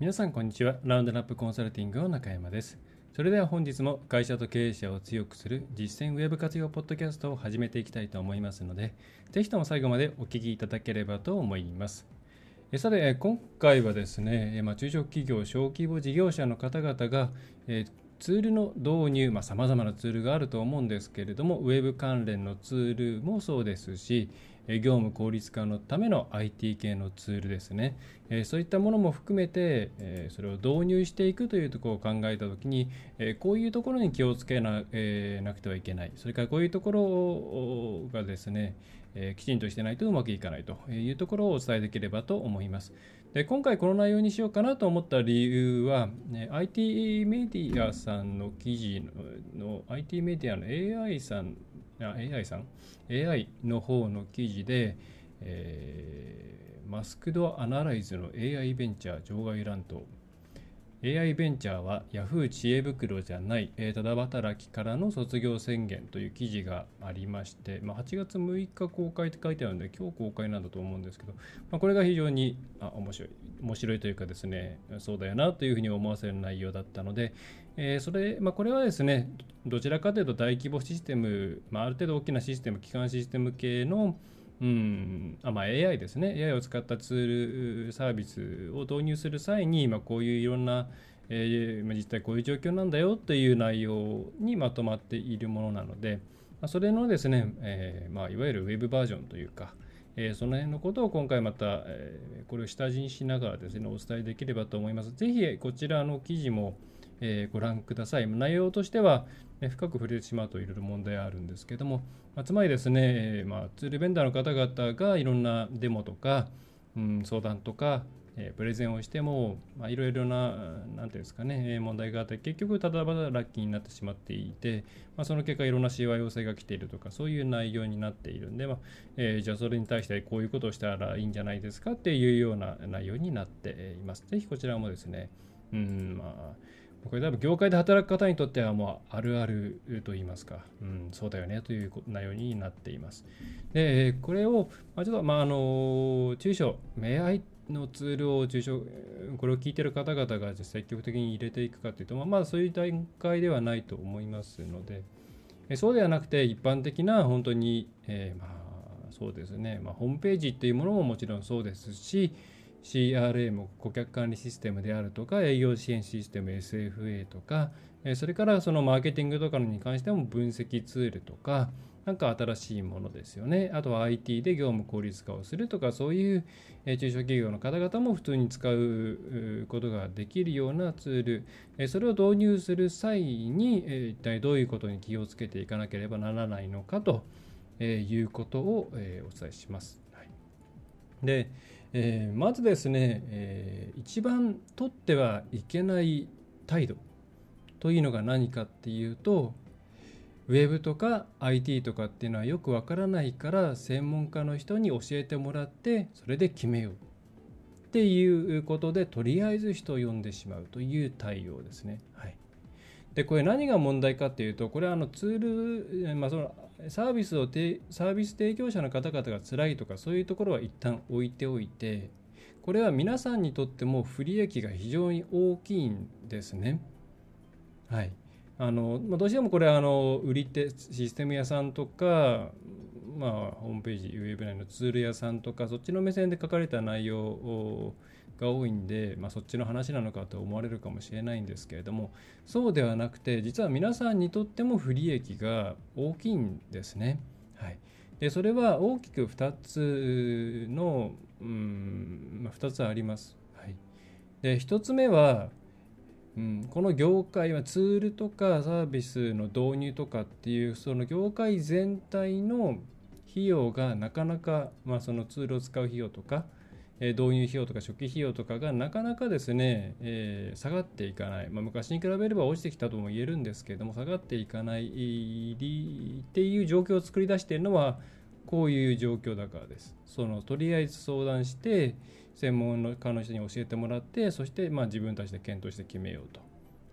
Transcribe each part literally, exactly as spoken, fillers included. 皆さんこんにちは。ラウンドナップコンサルティングの中山です。それでは本日も会社と経営者を強くする実践ウェブ活用ポッドキャストを始めていきたいと思いますので、ぜひとも最後までお聞きいただければと思います。さて、今回はですね、中小企業、小規模事業者の方々がツールの導入、まあ、様々なツールがあると思うんですけれども、ウェブ関連のツールもそうですし、業務効率化のための アイティー 系のツールですね、そういったものも含めてそれを導入していくというところを考えたときに、こういうところに気をつけなくてはいけない、それからこういうところがですねきちんとしてないとうまくいかないというところをお伝えできればと思います。で、今回この内容にしようかなと思った理由は アイティー メディアさんの記事の アイティー メディアの AI さん AI さん AI の方の記事で、えー、マスクドアナライズの エーアイ ベンチャー場外乱闘、 エーアイ ベンチャーはヤフー知恵袋じゃない、えー、ただ働きからの卒業宣言という記事がありまして、まあ、はちがつむいか公開って書いてあるので今日公開なんだと思うんですけど、まあ、これが非常にあ面白い面白いというかですね、そうだよなというふうに思わせる内容だったので、えーそれまあ、これはですねどちらかというと大規模システム、まあ、ある程度大きなシステム、基幹システム系のうんあまあ、エーアイ ですね、エーアイ を使ったツール、サービスを導入する際に、まあ、こういういろんな、えー、実際こういう状況なんだよという内容にまとまっているものなので、まあ、それのですね、えーまあ、いわゆるウェブバージョンというか、えー、その辺のことを今回また、えー、これを下地にしながらですねお伝えできればと思います。ぜひこちらの記事も、えー、ご覧ください。内容としては深く触れてしまうといろいろ問題あるんですけども、まあ、つまりですね、まあ、ツールベンダーの方々がいろんなデモとか、うん、相談とか、えー、プレゼンをしても、まあ、いろいろな何ていうんですかね問題があって結局ただ働きになってしまっていて、まあ、その結果いろんなしわ寄せが来ているとかそういう内容になっているんで、まあえー、じゃあそれに対してこういうことをしたらいいんじゃないですかっていうような内容になっています。ぜひこちらもですね、うんまあこれ多分業界で働く方にとってはもうあるあると言いますか、うん、そうだよねという内容になっています。で、これをちょっとまああの中小 エーアイ のツールを中小これを聞いている方々が積極的に入れていくかというと、まあそういう段階ではないと思いますので、そうではなくて一般的な本当に、えー、まあそうですね、まあ、ホームページというものももちろんそうですし。シーアールエム、顧客管理システムであるとか、営業支援システム エスエフエー とか、それからそのマーケティングとかに関しても分析ツールとか、なんか新しいものですよね。あとは アイティー で業務効率化をするとか、そういう中小企業の方々も普通に使うことができるようなツール、それを導入する際に一体どういうことに気をつけていかなければならないのかということをお伝えします。はい、でえー、まずですね、えー、一番取ってはいけない態度というのが何かっていうと、ウェブとか アイティー とかっていうのはよくわからないから専門家の人に教えてもらってそれで決めようっていうことでとりあえず人を呼んでしまうという対応ですね。はい。で、これ何が問題かっていうと、これはあのツール、まあ、そのサービスをてサービス提供者の方々が辛いとかそういうところは一旦置いておいて、これは皆さんにとっても不利益が非常に大きいんですね。はい。あのまあ、どうしてもこれはあの売り手システム屋さんとか、まあ、ホームページウェブ内のツール屋さんとかそっちの目線で書かれた内容をが多いんで、まあ、そっちの話なのかと思われるかもしれないんですけれども、そうではなくて実は皆さんにとっても不利益が大きいんですね。はい、でそれは大きくふたつの、うんまあ、ふたつあります。はい、でひとつめは、うん、この業界はツールとかサービスの導入とかっていうその業界全体の費用がなかなか、まあ、そのツールを使う費用とか導入費用とか初期費用とかがなかなかですね、えー、下がっていかない、まあ、昔に比べれば落ちてきたとも言えるんですけれども、下がっていかないっていう状況を作り出しているのはこういう状況だからです。そのとりあえず相談して専門家の人に教えてもらって、そしてまあ自分たちで検討して決めようと、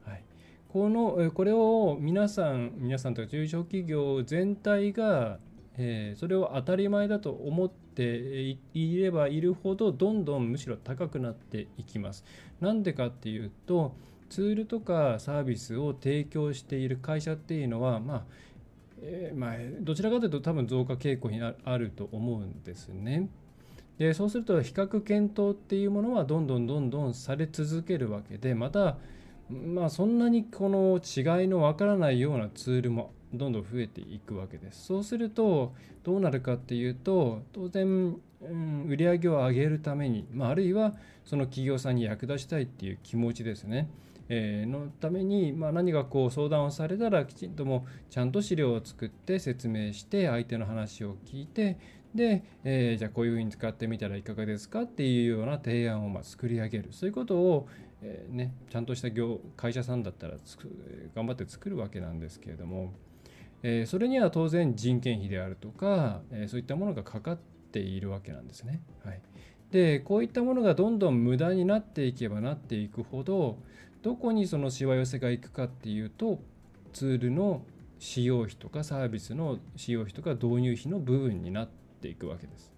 はい、このこれを皆さん皆さんというか中小企業全体がえー、それを当たり前だと思っていればいるほど、どんどんむしろ高くなっていきます。なんでかっていうと、ツールとかサービスを提供している会社っていうのは、まあえーまあ、どちらかというと多分増加傾向にあると思うんですね。でそうすると比較検討っていうものはどんどんどんどんされ続けるわけで、また、まあ、そんなにこの違いのわからないようなツールもどんどん増えていくわけです。そうするとどうなるかっていうと、当然、うん、売上を上げるために、まあ、あるいはその企業さんに役立ちたいっていう気持ちですね、えー、のために、まあ、何かこう相談をされたらきちんともちゃんと資料を作って説明して、相手の話を聞いて、で、えー、じゃあこういうふうに使ってみたらいかがですかっていうような提案をまあ作り上げる、そういうことをえーね、ちゃんとした業会社さんだったらつく頑張って作るわけなんですけれども、えー、それには当然人件費であるとか、えー、そういったものがかかっているわけなんですね、はい、でこういったものがどんどん無駄になっていけばなっていくほど、どこにそのしわ寄せがいくかっていうと、ツールの使用費とかサービスの使用費とか導入費の部分になっていくわけです。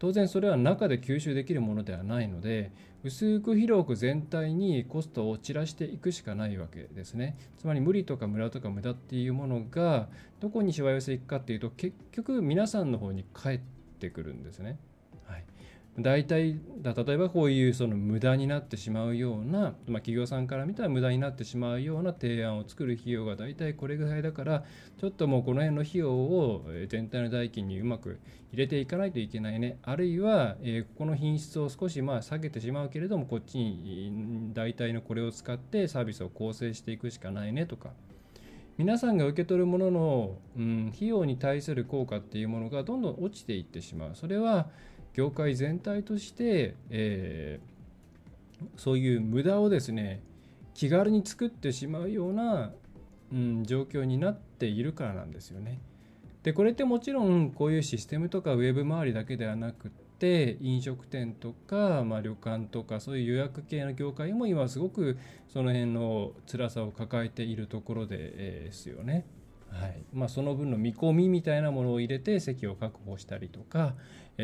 当然それは中で吸収できるものではないので、薄く広く全体にコストを散らしていくしかないわけですね。つまり無理とか無駄とか無駄っていうものがどこにしわ寄せいくかっていうと、結局皆さんの方に返ってくるんですね、はい、大体だ例えばこういうその無駄になってしまうような、まあ、企業さんから見たら無駄になってしまうような提案を作る費用が大体これぐらいだから、ちょっともうこの辺の費用を全体の代金にうまく入れていかないといけないね、あるいは、えー、ここの品質を少しまあ下げてしまうけれども、こっちに大体のこれを使ってサービスを構成していくしかないねとか、皆さんが受け取るものの、うん、費用に対する効果っていうものがどんどん落ちていってしまう。それは業界全体として、えー、そういう無駄をですね、気軽に作ってしまうような、うん、状況になっているからなんですよね。で、これってもちろんこういうシステムとかウェブ周りだけではなくて、飲食店とか、まあ、旅館とかそういう予約系の業界も今すごくその辺の辛さを抱えているところですよね。はいまあ、その分の見込みみたいなものを入れて席を確保したりとか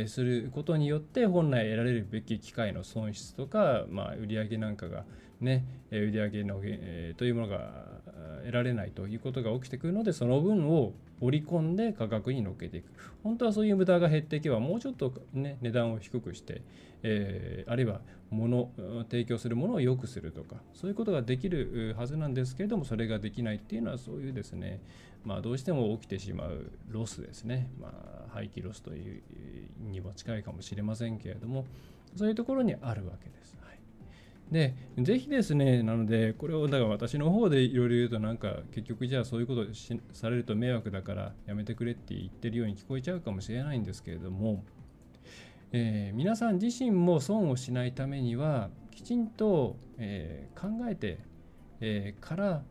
することによって、本来得られるべき機会の損失とか、まあ、売上なんかがね、売上の、えー、というものが得られないということが起きてくるので、その分を織り込んで価格に乗っけていく。本当はそういう無駄が減っていけば、もうちょっと、ね、値段を低くして、えー、あるいは物提供するものを良くするとか、そういうことができるはずなんですけれども、それができないっていうのは、そういうですね、まあ、どうしても起きてしまうロスですね、まあ、廃棄ロスというにも近いかもしれませんけれども、そういうところにあるわけです。でぜひですね、なのでこれをだから私の方でいろいろ言うと、なんか結局じゃあそういうことしされると迷惑だからやめてくれって言ってるように聞こえちゃうかもしれないんですけれども、えー、皆さん自身も損をしないためにはきちんと、えー、考えて、えー、から、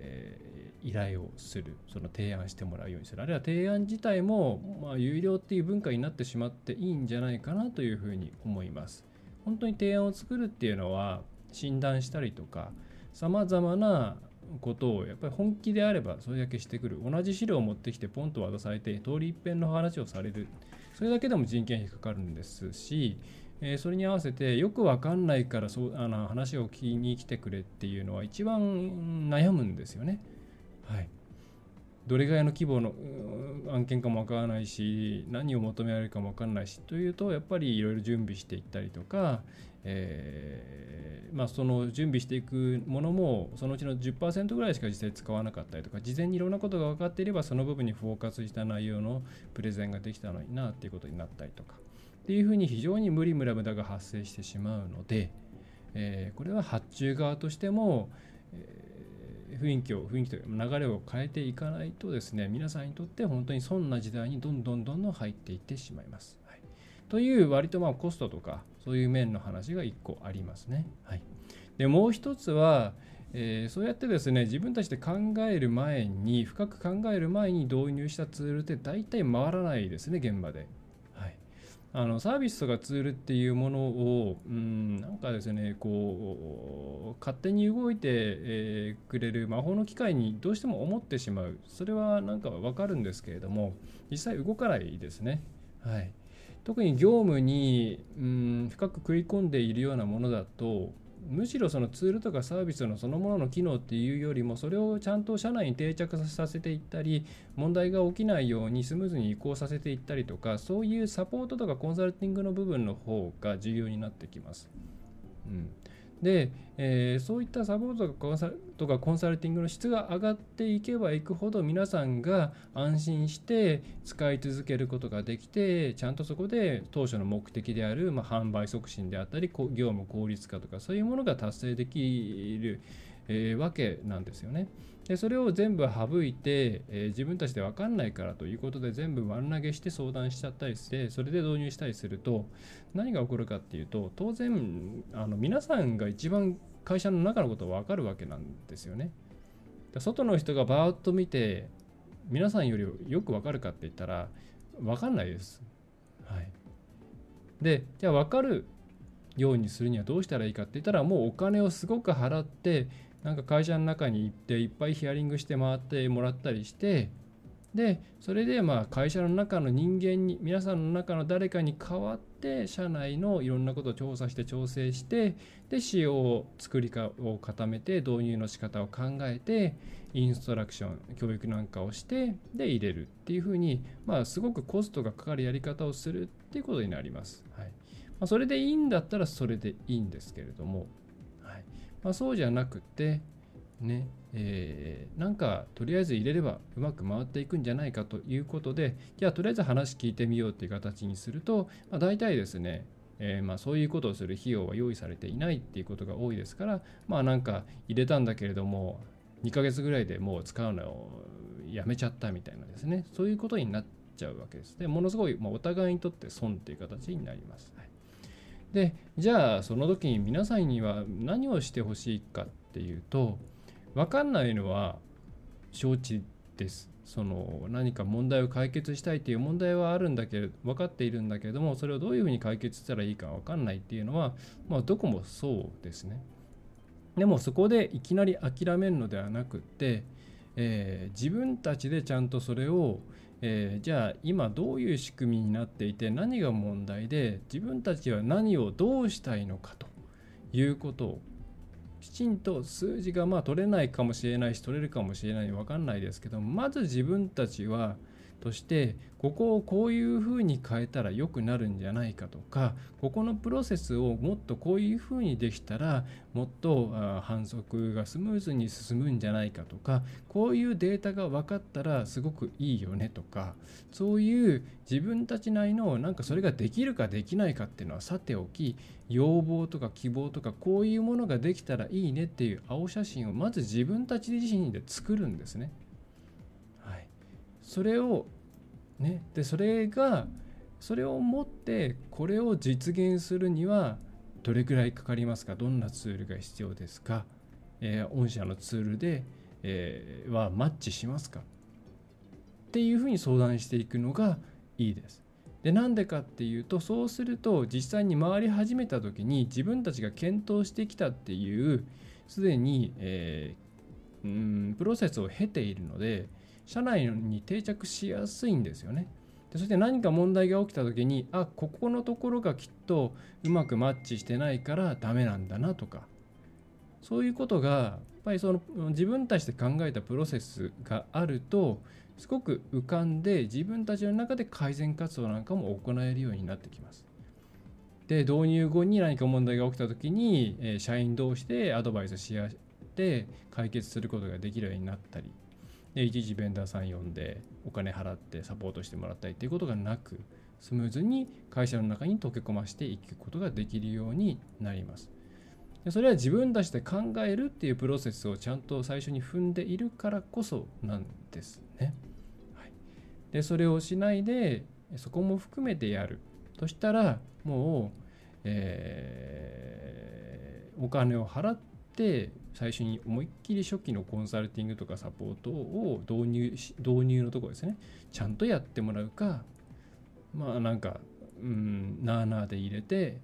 えー、依頼をする、その提案してもらうようにする、あるいは提案自体も、まあ、有料っていう文化になってしまっていいんじゃないかなというふうに思います。本当に提案を作るっていうのは、診断したりとかさまざまなことをやっぱり本気であればそれだけしてくる。同じ資料を持ってきてポンと渡されて通り一遍の話をされる、それだけでも人件費かかるんですし、えー、それに合わせてよくわかんないからそうあの話を聞きに来てくれっていうのは一番悩むんですよね。はいどれぐらいの規模の案件かもわからないし、何を求められるかもわからないしというと、やっぱりいろいろ準備していったりとか、えーまあ、その準備していくものもそのうちの じゅっパーセント ぐらいしか実際使わなかったりとか、事前にいろんなことが分かっていればその部分にフォーカスした内容のプレゼンができたのになっていうことになったりとかっていうふうに、非常に無理無駄無駄が発生してしまうので、えー、これは発注側としても、えー雰囲気を、雰囲気というか流れを変えていかないとですね、皆さんにとって本当に損な時代にどんどんどんどん入っていってしまいます。はい、という割とまあコストとかそういう面の話がいっこありますね。はい、でもう一つは、えー、そうやってですね自分たちで考える前に深く考える前に導入したツールって大体回らないですね現場で。はい、あのサービスとかツールっていうものをうんなんかですねこう勝手に動いてくれる魔法の機械にどうしても思ってしまう。それはなんか分かるんですけれども実際動かないですね。はい、特に業務にうん深く食い込んでいるようなものだとむしろそのツールとかサービスのそのものの機能っていうよりもそれをちゃんと社内に定着させていったり問題が起きないようにスムーズに移行させていったりとかそういうサポートとかコンサルティングの部分の方が重要になってきます。うん、で、えー、そういったサポートとかコンサルとかコンサルティングの質が上がっていけばいくほど皆さんが安心して使い続けることができてちゃんとそこで当初の目的である、まあ、販売促進であったり業務効率化とかそういうものが達成できる、えー、わけなんですよね。でそれを全部省いて、えー、自分たちで分かんないからということで全部丸投げして相談しちゃったりしてそれで導入したりすると何が起こるかっていうと当然あの皆さんが一番会社の中のことは分かるわけなんですよね。外の人がバーッと見て皆さんよりよく分かるかって言ったら分かんないです。はい、でじゃあ分かるようにするにはどうしたらいいかって言ったらもうお金をすごく払ってなんか会社の中に行っていっぱいヒアリングして回ってもらったりしてでそれでまあ会社の中の人間に皆さんの中の誰かに代わって社内のいろんなことを調査して調整してで仕様を作りかを固めて導入の仕方を考えてインストラクション教育なんかをしてで入れるっていうふうにまあすごくコストがかかるやり方をするっていうことになります。はい、まあ、それでいいんだったらそれでいいんですけれども、はい、まあ、そうじゃなくてねえー、なんかとりあえず入れればうまく回っていくんじゃないかということでじゃあとりあえず話聞いてみようという形にすると、まあ、大体ですね、えー、まあそういうことをする費用は用意されていないっていうことが多いですからまあなんか入れたんだけれどもにかげつぐらいでもう使うのをやめちゃったみたいなですねそういうことになっちゃうわけです。でものすごい、まあ、お互いにとって損っていう形になります。はい、でじゃあその時に皆さんには何をしてほしいかっていうと分かんないのは承知です。その何か問題を解決したいという問題はあるんだけど分かっているんだけれどもそれをどういうふうに解決したらいいか分かんないっていうのは、まあ、どこもそうですね。でもそこでいきなり諦めるのではなくって、えー、自分たちでちゃんとそれを、えー、じゃあ今どういう仕組みになっていて何が問題で自分たちは何をどうしたいのかということをきちんと数字がまあ取れないかもしれないし取れるかもしれない分かんないですけどまず自分たちはとしてここをこういうふうに変えたら良くなるんじゃないかとかここのプロセスをもっとこういうふうにできたらもっと反則がスムーズに進むんじゃないかとかこういうデータが分かったらすごくいいよねとかそういう自分たち内のなんかそれができるかできないかっていうのはさておき要望とか希望とかこういうものができたらいいねっていう青写真をまず自分たち自身で作るんですね。それをね、でそれがそれを持ってこれを実現するにはどれくらいかかりますか、どんなツールが必要ですか、えー、御社のツールで、えー、はマッチしますかっていうふうに相談していくのがいいです。でなんでかっていうとそうすると実際に回り始めた時に自分たちが検討してきたっていうすでに、えー、うーんプロセスを経ているので社内に定着しやすいんですよね。でそして何か問題が起きた時にあここのところがきっとうまくマッチしてないからダメなんだなとかそういうことがやっぱりその自分たちで考えたプロセスがあるとすごく浮かんで自分たちの中で改善活動なんかも行えるようになってきます。で導入後に何か問題が起きた時に社員同士でアドバイスし合って解決することができるようになったりで一時ベンダーさん呼んでお金払ってサポートしてもらったりということがなくスムーズに会社の中に溶け込ましていくことができるようになります。でそれは自分たちで考えるっていうプロセスをちゃんと最初に踏んでいるからこそなんですね。はい、でそれをしないでそこも含めてやるそしたらもう、えー、お金を払って最初に思いっきり初期のコンサルティングとかサポートを導入し導入のところですね、ちゃんとやってもらうか、まあなんか、うん、なあなあで入れて、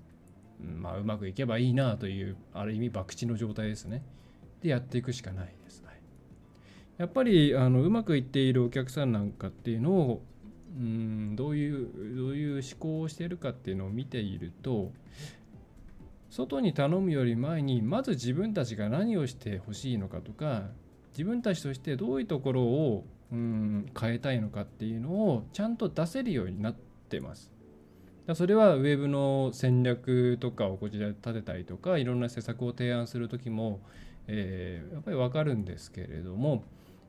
まあ、うまくいけばいいなというある意味博打の状態ですね。でやっていくしかないですね。やっぱりあのうまくいっているお客さんなんかっていうのをうーんどういうどういう思考をしているかっていうのを見ていると、外に頼むより前にまず自分たちが何をしてほしいのかとか、自分たちとしてどういうところをうーん変えたいのかっていうのをちゃんと出せるようになってます。それはウェブの戦略とかをこちらで立てたりとか、いろんな施策を提案するときも、えー、やっぱり分かるんですけれども、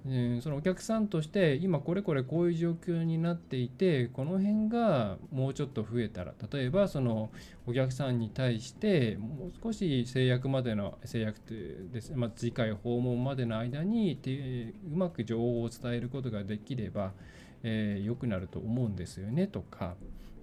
えー、そのお客さんとして今これこれこういう状況になっていて、この辺がもうちょっと増えたら、例えばそのお客さんに対してもう少し制約までの制約ですね、まあ、次回訪問までの間にてうまく情報を伝えることができれば、えー、良くなると思うんですよねとか、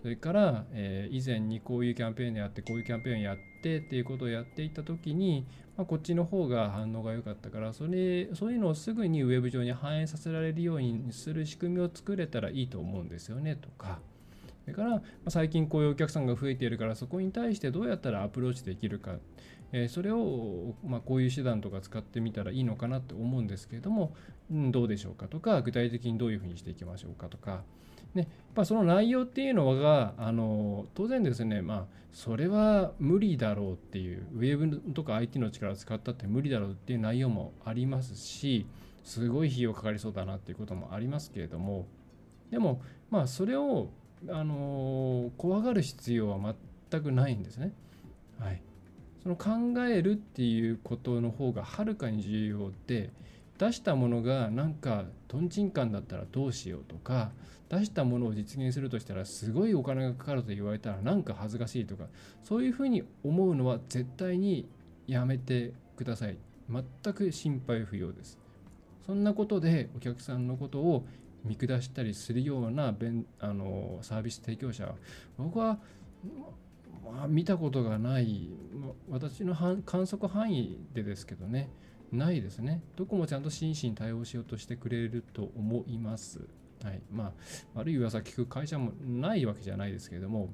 それから、えー、以前にこういうキャンペーンでやってこういうキャンペーンやってっていうことをやっていた時に、まあ、こっちの方が反応が良かったから、それそういうのをすぐにウェブ上に反映させられるようにする仕組みを作れたらいいと思うんですよねとか、それから、まあ、最近こういうお客さんが増えているから、そこに対してどうやったらアプローチできるか、えー、それを、まあ、こういう手段とか使ってみたらいいのかなって思うんですけれども、うん、どうでしょうかとか、具体的にどういうふうにしていきましょうかとかね、やっぱその内容っていうのがあの当然ですね、まあ、それは無理だろうっていう、ウェブとか アイティー の力を使ったって無理だろうっていう内容もありますし、すごい費用かかりそうだなっていうこともありますけれども、でもまあそれをあの怖がる必要は全くないんですね、はい、その考えるっていうことの方がはるかに重要で、出したものがなんかとんちんかんだったらどうしようとか、出したものを実現するとしたらすごいお金がかかると言われたらなんか恥ずかしいとか、そういうふうに思うのは絶対にやめてください。全く心配不要です。そんなことでお客さんのことを見下したりするようなあのサービス提供者は僕は、まあ、見たことがない、私の観測範囲でですけどね、ないですね。どこもちゃんと真摯に対応しようとしてくれると思います。はい、まあ悪い噂聞く会社もないわけじゃないですけれども、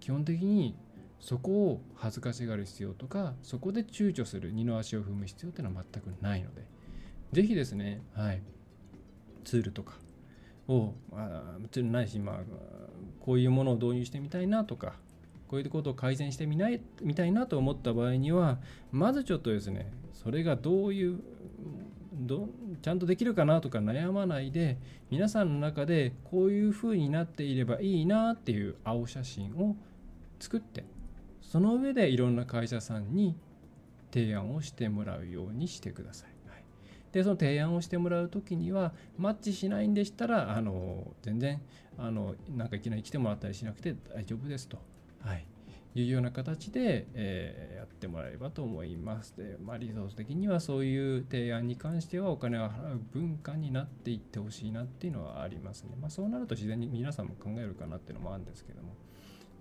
基本的にそこを恥ずかしがる必要とか、そこで躊躇する、二の足を踏む必要っていうのは全くないので、ぜひですね、はい、ツールとかを、まあ、ツールないし、まあこういうものを導入してみたいなとか、こういうことを改善してみない、みたいなと思った場合には、まずちょっとですね、それがどういうどちゃんとできるかなとか悩まないで、皆さんの中でこういう風になっていればいいなっていう青写真を作って、その上でいろんな会社さんに提案をしてもらうようにしてください。はい、でその提案をしてもらうときには、マッチしないんでしたらあの全然あのなんかいきなり来てもらったりしなくて大丈夫ですと。はい、いうような形で、えー、やってもらえればと思います。で、まあ、リソース的にはそういう提案に関してはお金を払う文化になっていってほしいなっていうのはありますね。まあ、そうなると自然に皆さんも考えるかなっていうのもあるんですけども、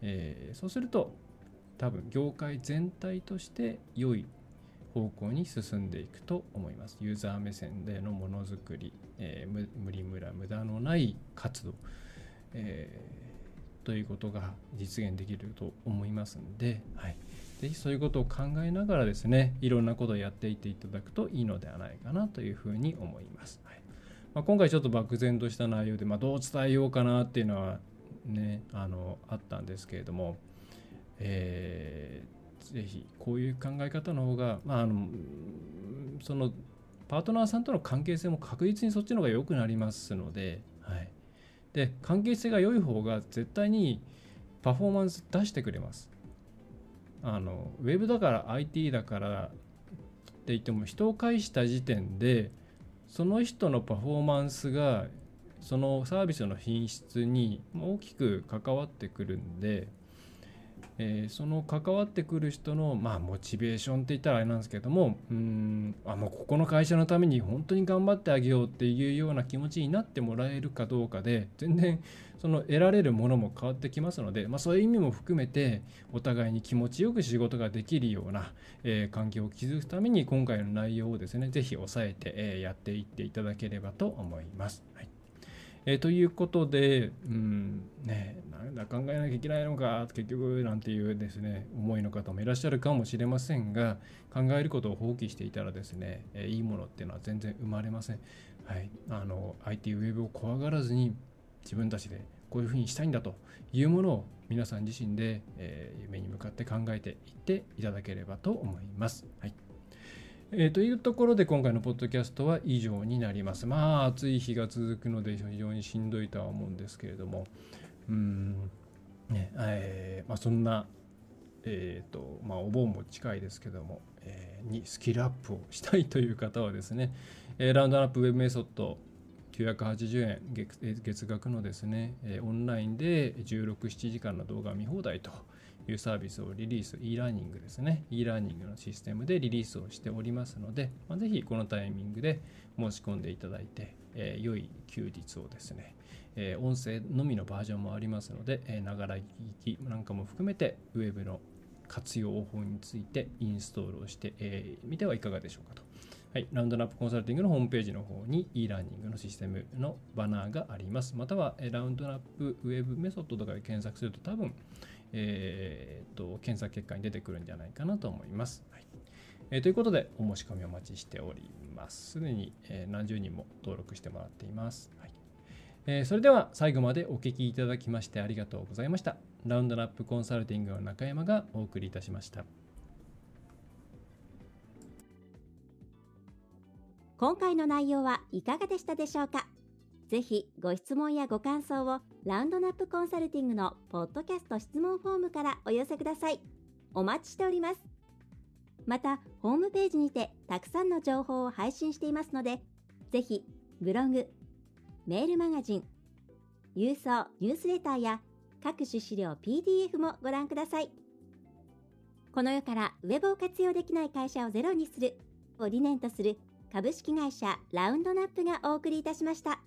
えー、そうすると多分業界全体として良い方向に進んでいくと思います。ユーザー目線でのものづくり、えー、無理無駄無駄のない活動、えーということが実現できると思いますので、はい、ぜひそういうことを考えながらですね、いろんなことをやっていっていただくといいのではないかなというふうに思います。はい、まあ、今回ちょっと漠然とした内容で、まあ、どう伝えようかなっていうのはね、あのあったんですけれども、えー、ぜひこういう考え方の方が、まあ、あのそのパートナーさんとの関係性も確実にそっちの方が良くなりますので、はい。で関係性が良い方が絶対にパフォーマンス出してくれます。あのウェブだから アイティー だからって言っても、人を介した時点でその人のパフォーマンスがそのサービスの品質に大きく関わってくるんで、えー、その関わってくる人の、まあ、モチベーションって言ったらあれなんですけども、うーんあもうここの会社のために本当に頑張ってあげようっていうような気持ちになってもらえるかどうかで全然その得られるものも変わってきますので、まあ、そういう意味も含めてお互いに気持ちよく仕事ができるような、えー、環境を築くために今回の内容をですねぜひ押さえて、えー、やっていっていただければと思います、はい。えー、ということで、うんね、なんだ考えなきゃいけないのか結局なんていうですね思いの方もいらっしゃるかもしれませんが、考えることを放棄していたらですね、えー、いいものっていうのは全然生まれません、はい、あの アイティー ウェブを怖がらずに自分たちでこういうふうにしたいんだというものを皆さん自身で、えー、夢に向かって考えていっていただければと思います、はい。えー、というところで今回のポッドキャストは以上になります。まあ暑い日が続くので非常にしんどいとは思うんですけれども、うーん、ねえーまあ、そんな、えーとまあ、お盆も近いですけども、えー、にスキルアップをしたいという方はですね、えー、ラウンドアップウェブメソッドきゅうひゃくはちじゅうえん 月, 月額のですね、えー、オンラインでじゅうろく、ななじかんの動画見放題というサービスをリリース e ラーニングですね e ラーニングのシステムでリリースをしておりますので、まあ、ぜひこのタイミングで申し込んでいただいて、えー、良い休日をですね、えー、音声のみのバージョンもありますので、ながら聞きなんかも含めてウェブの活用法についてインストールをしてみ、えー、てはいかがでしょうかと。はい、ラウンドナップコンサルティングのホームページの方に e ラーニングのシステムのバナーがあります。またはラウンドナップウェブメソッドとかで検索すると多分、えー、と検索結果に出てくるんじゃないかなと思います。はい、えー、ということでお申し込みお待ちしております。すでに何十人も登録してもらっています。はい、えー、それでは最後までお聞きいただきましてありがとうございました。ラウンドナップコンサルティングの中山がお送りいたしました。今回の内容はいかがでしたでしょうか。ぜひご質問やご感想をラウンドナップコンサルティングのポッドキャスト質問フォームからお寄せください。お待ちしております。またホームページにてたくさんの情報を配信していますので、ぜひブログ、メールマガジン、郵送ニュースレターや各種資料 ピーディーエフ もご覧ください。この世からウェブを活用できない会社をゼロにするを理念とする株式会社ラウンドナップがお送りいたしました。